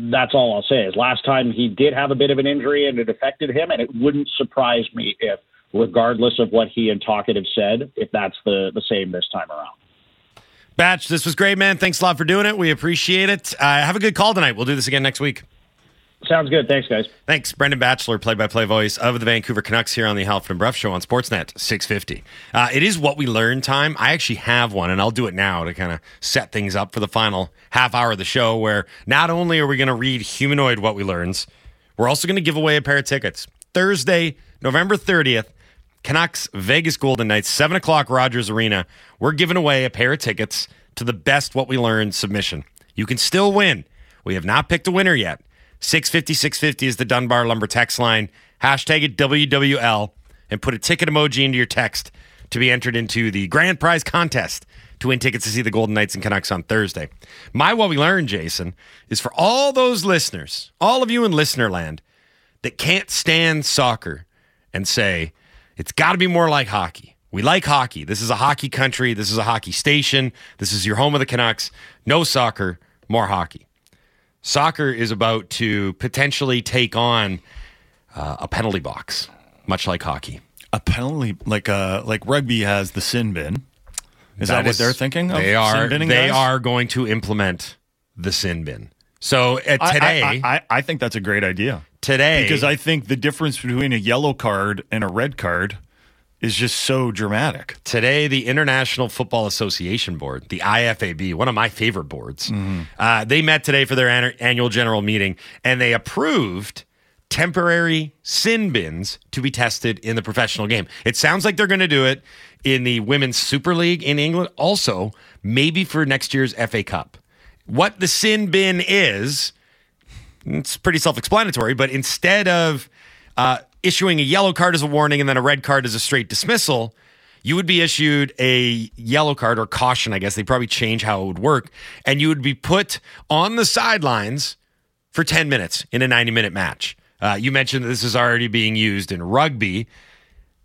that's all I'll say, is last time he did have a bit of an injury and it affected him. And it wouldn't surprise me if, regardless of what he and Tocchet have said, if that's the, the same this time around. Batch, this was great, man. Thanks a lot for doing it. We appreciate it. Uh, have a good call tonight. We'll do this again next week. Sounds good. Thanks, guys. Thanks. Brendan Batchelor, play-by-play voice of the Vancouver Canucks here on the Halford and Brough Show on Sportsnet six fifty. Uh, it is What We Learn time. I actually have one, and I'll do it now to kind of set things up for the final half hour of the show, where not only are we going to read Humanoid What We Learns, we're also going to give away a pair of tickets. Thursday, November thirtieth, Canucks, Vegas Golden Knights, seven o'clock, Rogers Arena. We're giving away a pair of tickets to the best What We Learned submission. You can still win. We have not picked a winner yet. six fifty, six fifty is the Dunbar Lumber text line. Hashtag it W W L and put a ticket emoji into your text to be entered into the grand prize contest to win tickets to see the Golden Knights and Canucks on Thursday. My What We Learned, Jason, is for all those listeners, all of you in listener land, that can't stand soccer and say, it's got to be more like hockey. We like hockey. This is a hockey country. This is a hockey station. This is your home of the Canucks. No soccer, more hockey. Soccer is about to potentially take on uh, a penalty box, much like hockey. A penalty, like uh, like rugby has the sin bin. Is that, that what is, they're thinking? They of are. Sin they guys? Are going to implement the sin bin. So uh, today, I, I, I, I think that's a great idea. Today, because I think the difference between a yellow card and a red card is just so dramatic. Today, the International Football Association Board, the I F A B, one of my favorite boards, mm-hmm. uh, they met today for their an- annual general meeting, and they approved temporary sin bins to be tested in the professional game. It sounds like they're going to do it in the Women's Super League in England, also maybe for next year's F A Cup. What the sin bin is, it's pretty self-explanatory, but instead of Uh, issuing a yellow card as a warning and then a red card as a straight dismissal, you would be issued a yellow card or caution, I guess. They probably change how it would work. And you would be put on the sidelines for ten minutes in a ninety-minute match. Uh, you mentioned that this is already being used in rugby.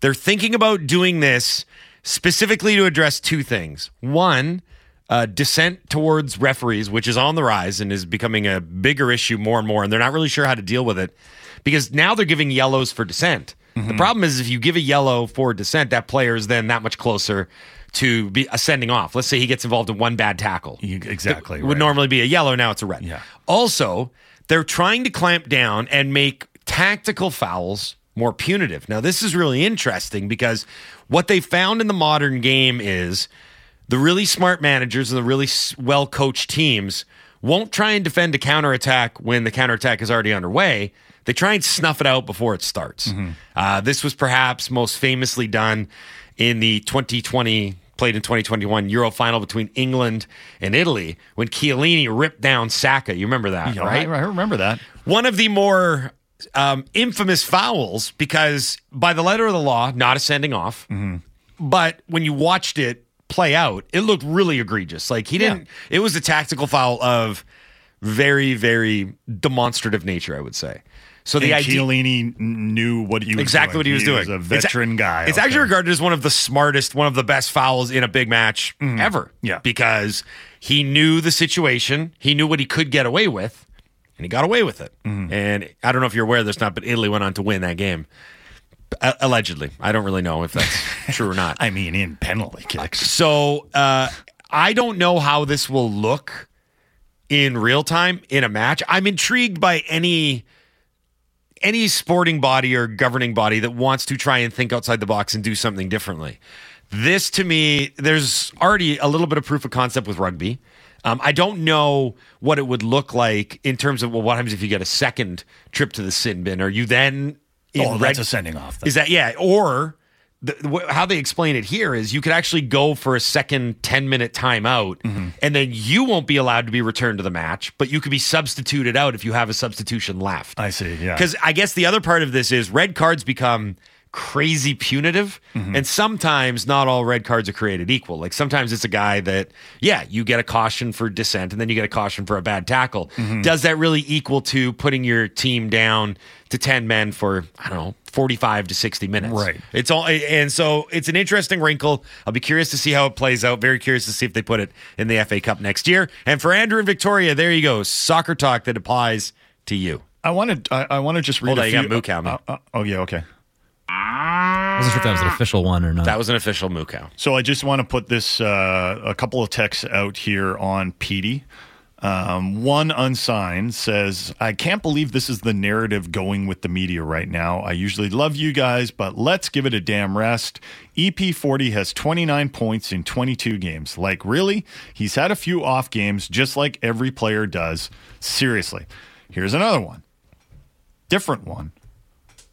They're thinking about doing this specifically to address two things. One, uh, dissent towards referees, which is on the rise and is becoming a bigger issue more and more, and they're not really sure how to deal with it. Because now they're giving yellows for dissent. Mm-hmm. The problem is, if you give a yellow for dissent, that player is then that much closer to be ascending off. Let's say he gets involved in one bad tackle. You, exactly. It right. would normally be a yellow, now it's a red. Yeah. Also, they're trying to clamp down and make tactical fouls more punitive. Now, this is really interesting, because what they found in the modern game is the really smart managers and the really well-coached teams won't try and defend a counterattack when the counterattack is already underway. They try and snuff it out before it starts. Mm-hmm. Uh, this was perhaps most famously done in the twenty twenty played in twenty twenty-one Euro final between England and Italy when Chiellini ripped down Saka. You remember that, yeah, right? I remember that. One of the more um, infamous fouls, because by the letter of the law, not a sending off. Mm-hmm. But when you watched it play out, it looked really egregious. Like he didn't, yeah. It was a tactical foul of very, very demonstrative nature, I would say. So and the idea, Chiellini knew what he was exactly doing. what he was he doing. He was a veteran it's, guy. It's okay. actually regarded as one of the smartest, one of the best fouls in a big match mm. ever. Yeah, because he knew the situation, he knew what he could get away with, and he got away with it. Mm. And I don't know if you're aware of this, not, but Italy went on to win that game. Allegedly. I don't really know if that's true or not. I mean, in penalty kicks. So uh, I don't know how this will look in real time in a match. I'm intrigued by any any sporting body or governing body that wants to try and think outside the box and do something differently. This, to me, there's already a little bit of proof of concept with rugby. Um, I don't know what it would look like in terms of, well, what happens if you get a second trip to the sin bin? Are you then... In oh, that's reg- a sending off. Then. Is that, yeah. Or the, wh- how they explain it here is you could actually go for a second ten-minute timeout, mm-hmm. and then you won't be allowed to be returned to the match, but you could be substituted out if you have a substitution left. I see, yeah. Because I guess the other part of this is red cards become crazy punitive, mm-hmm. and sometimes not all red cards are created equal. Like sometimes it's a guy that, yeah, you get a caution for dissent, and then you get a caution for a bad tackle. Mm-hmm. Does that really equal to putting your team down to ten men for, I don't know, forty-five to sixty minutes? Right. It's all, and so it's an interesting wrinkle. I'll be curious to see how it plays out. Very curious to see if they put it in the F A Cup next year. And for Andrew and Victoria, there you go. Soccer talk that applies to you. I want to. I, I want to just read. Hold a on, few, you got Moo Cow. Uh, uh, oh yeah. Okay. I wasn't sure if that was an official one or not. That was an official Moo Cow. So I just want to put this, uh, a couple of texts out here on Petey. Um, one unsigned says, I can't believe this is the narrative going with the media right now. I usually love you guys, but let's give it a damn rest. E P forty has twenty-nine points in twenty-two games. Like, really? He's had a few off games, just like every player does. Seriously. Here's another one. Different one.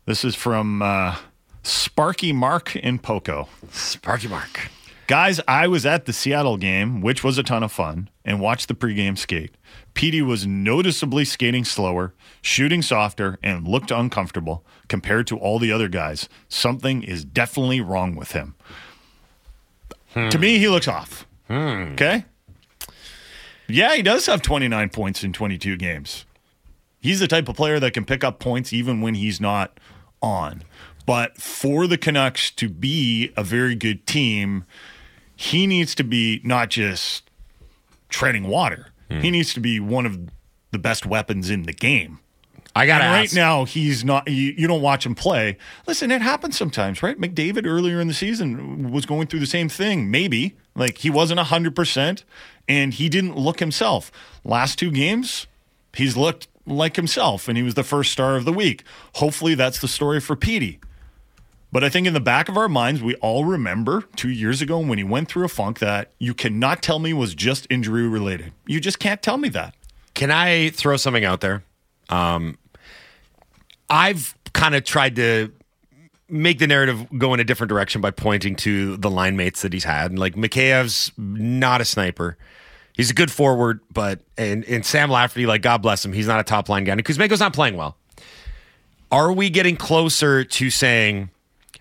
This is from uh, Sparky Mark in Poco. Sparky Mark. Guys, I was at the Seattle game, which was a ton of fun, and watched the pregame skate. Petey was noticeably skating slower, shooting softer, and looked uncomfortable compared to all the other guys. Something is definitely wrong with him. Hmm. To me, he looks off. Hmm. Okay? Yeah, he does have twenty-nine points in twenty-two games. He's the type of player that can pick up points even when he's not on. But for the Canucks to be a very good team, he needs to be not just treading water. Mm. He needs to be one of the best weapons in the game. I got to ask. Right now, he's not. You, you don't watch him play. Listen, it happens sometimes, right? McDavid earlier in the season was going through the same thing. Maybe. Like, he wasn't one hundred percent, and he didn't look himself. Last two games, he's looked like himself, and he was the first star of the week. Hopefully, that's the story for Petey. But I think in the back of our minds, we all remember two years ago when he went through a funk that you cannot tell me was just injury related. You just can't tell me that. Can I throw something out there? Um, I've kind of tried to make the narrative go in a different direction by pointing to the line mates that he's had. And like Mikheyev's not a sniper. He's a good forward, but and, and Sam Lafferty, like, God bless him, he's not a top line guy. And Kuzmenko's not playing well. Are we getting closer to saying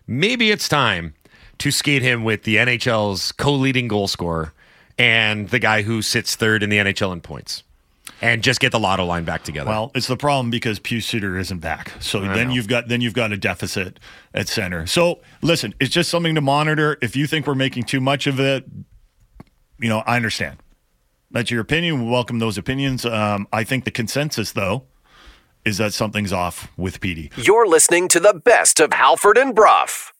maybe it's time to skate him with the N H L's co-leading goal scorer and the guy who sits third in the N H L in points and just get the lotto line back together? Well, it's the problem because Pius Suter isn't back. So I then know. you've got then you've got a deficit at center. So listen, it's just something to monitor. If you think we're making too much of it, you know, I understand. That's your opinion. We welcome those opinions. Um, I think the consensus, though, is that something's off with Petey. You're listening to the best of Halford and Brough.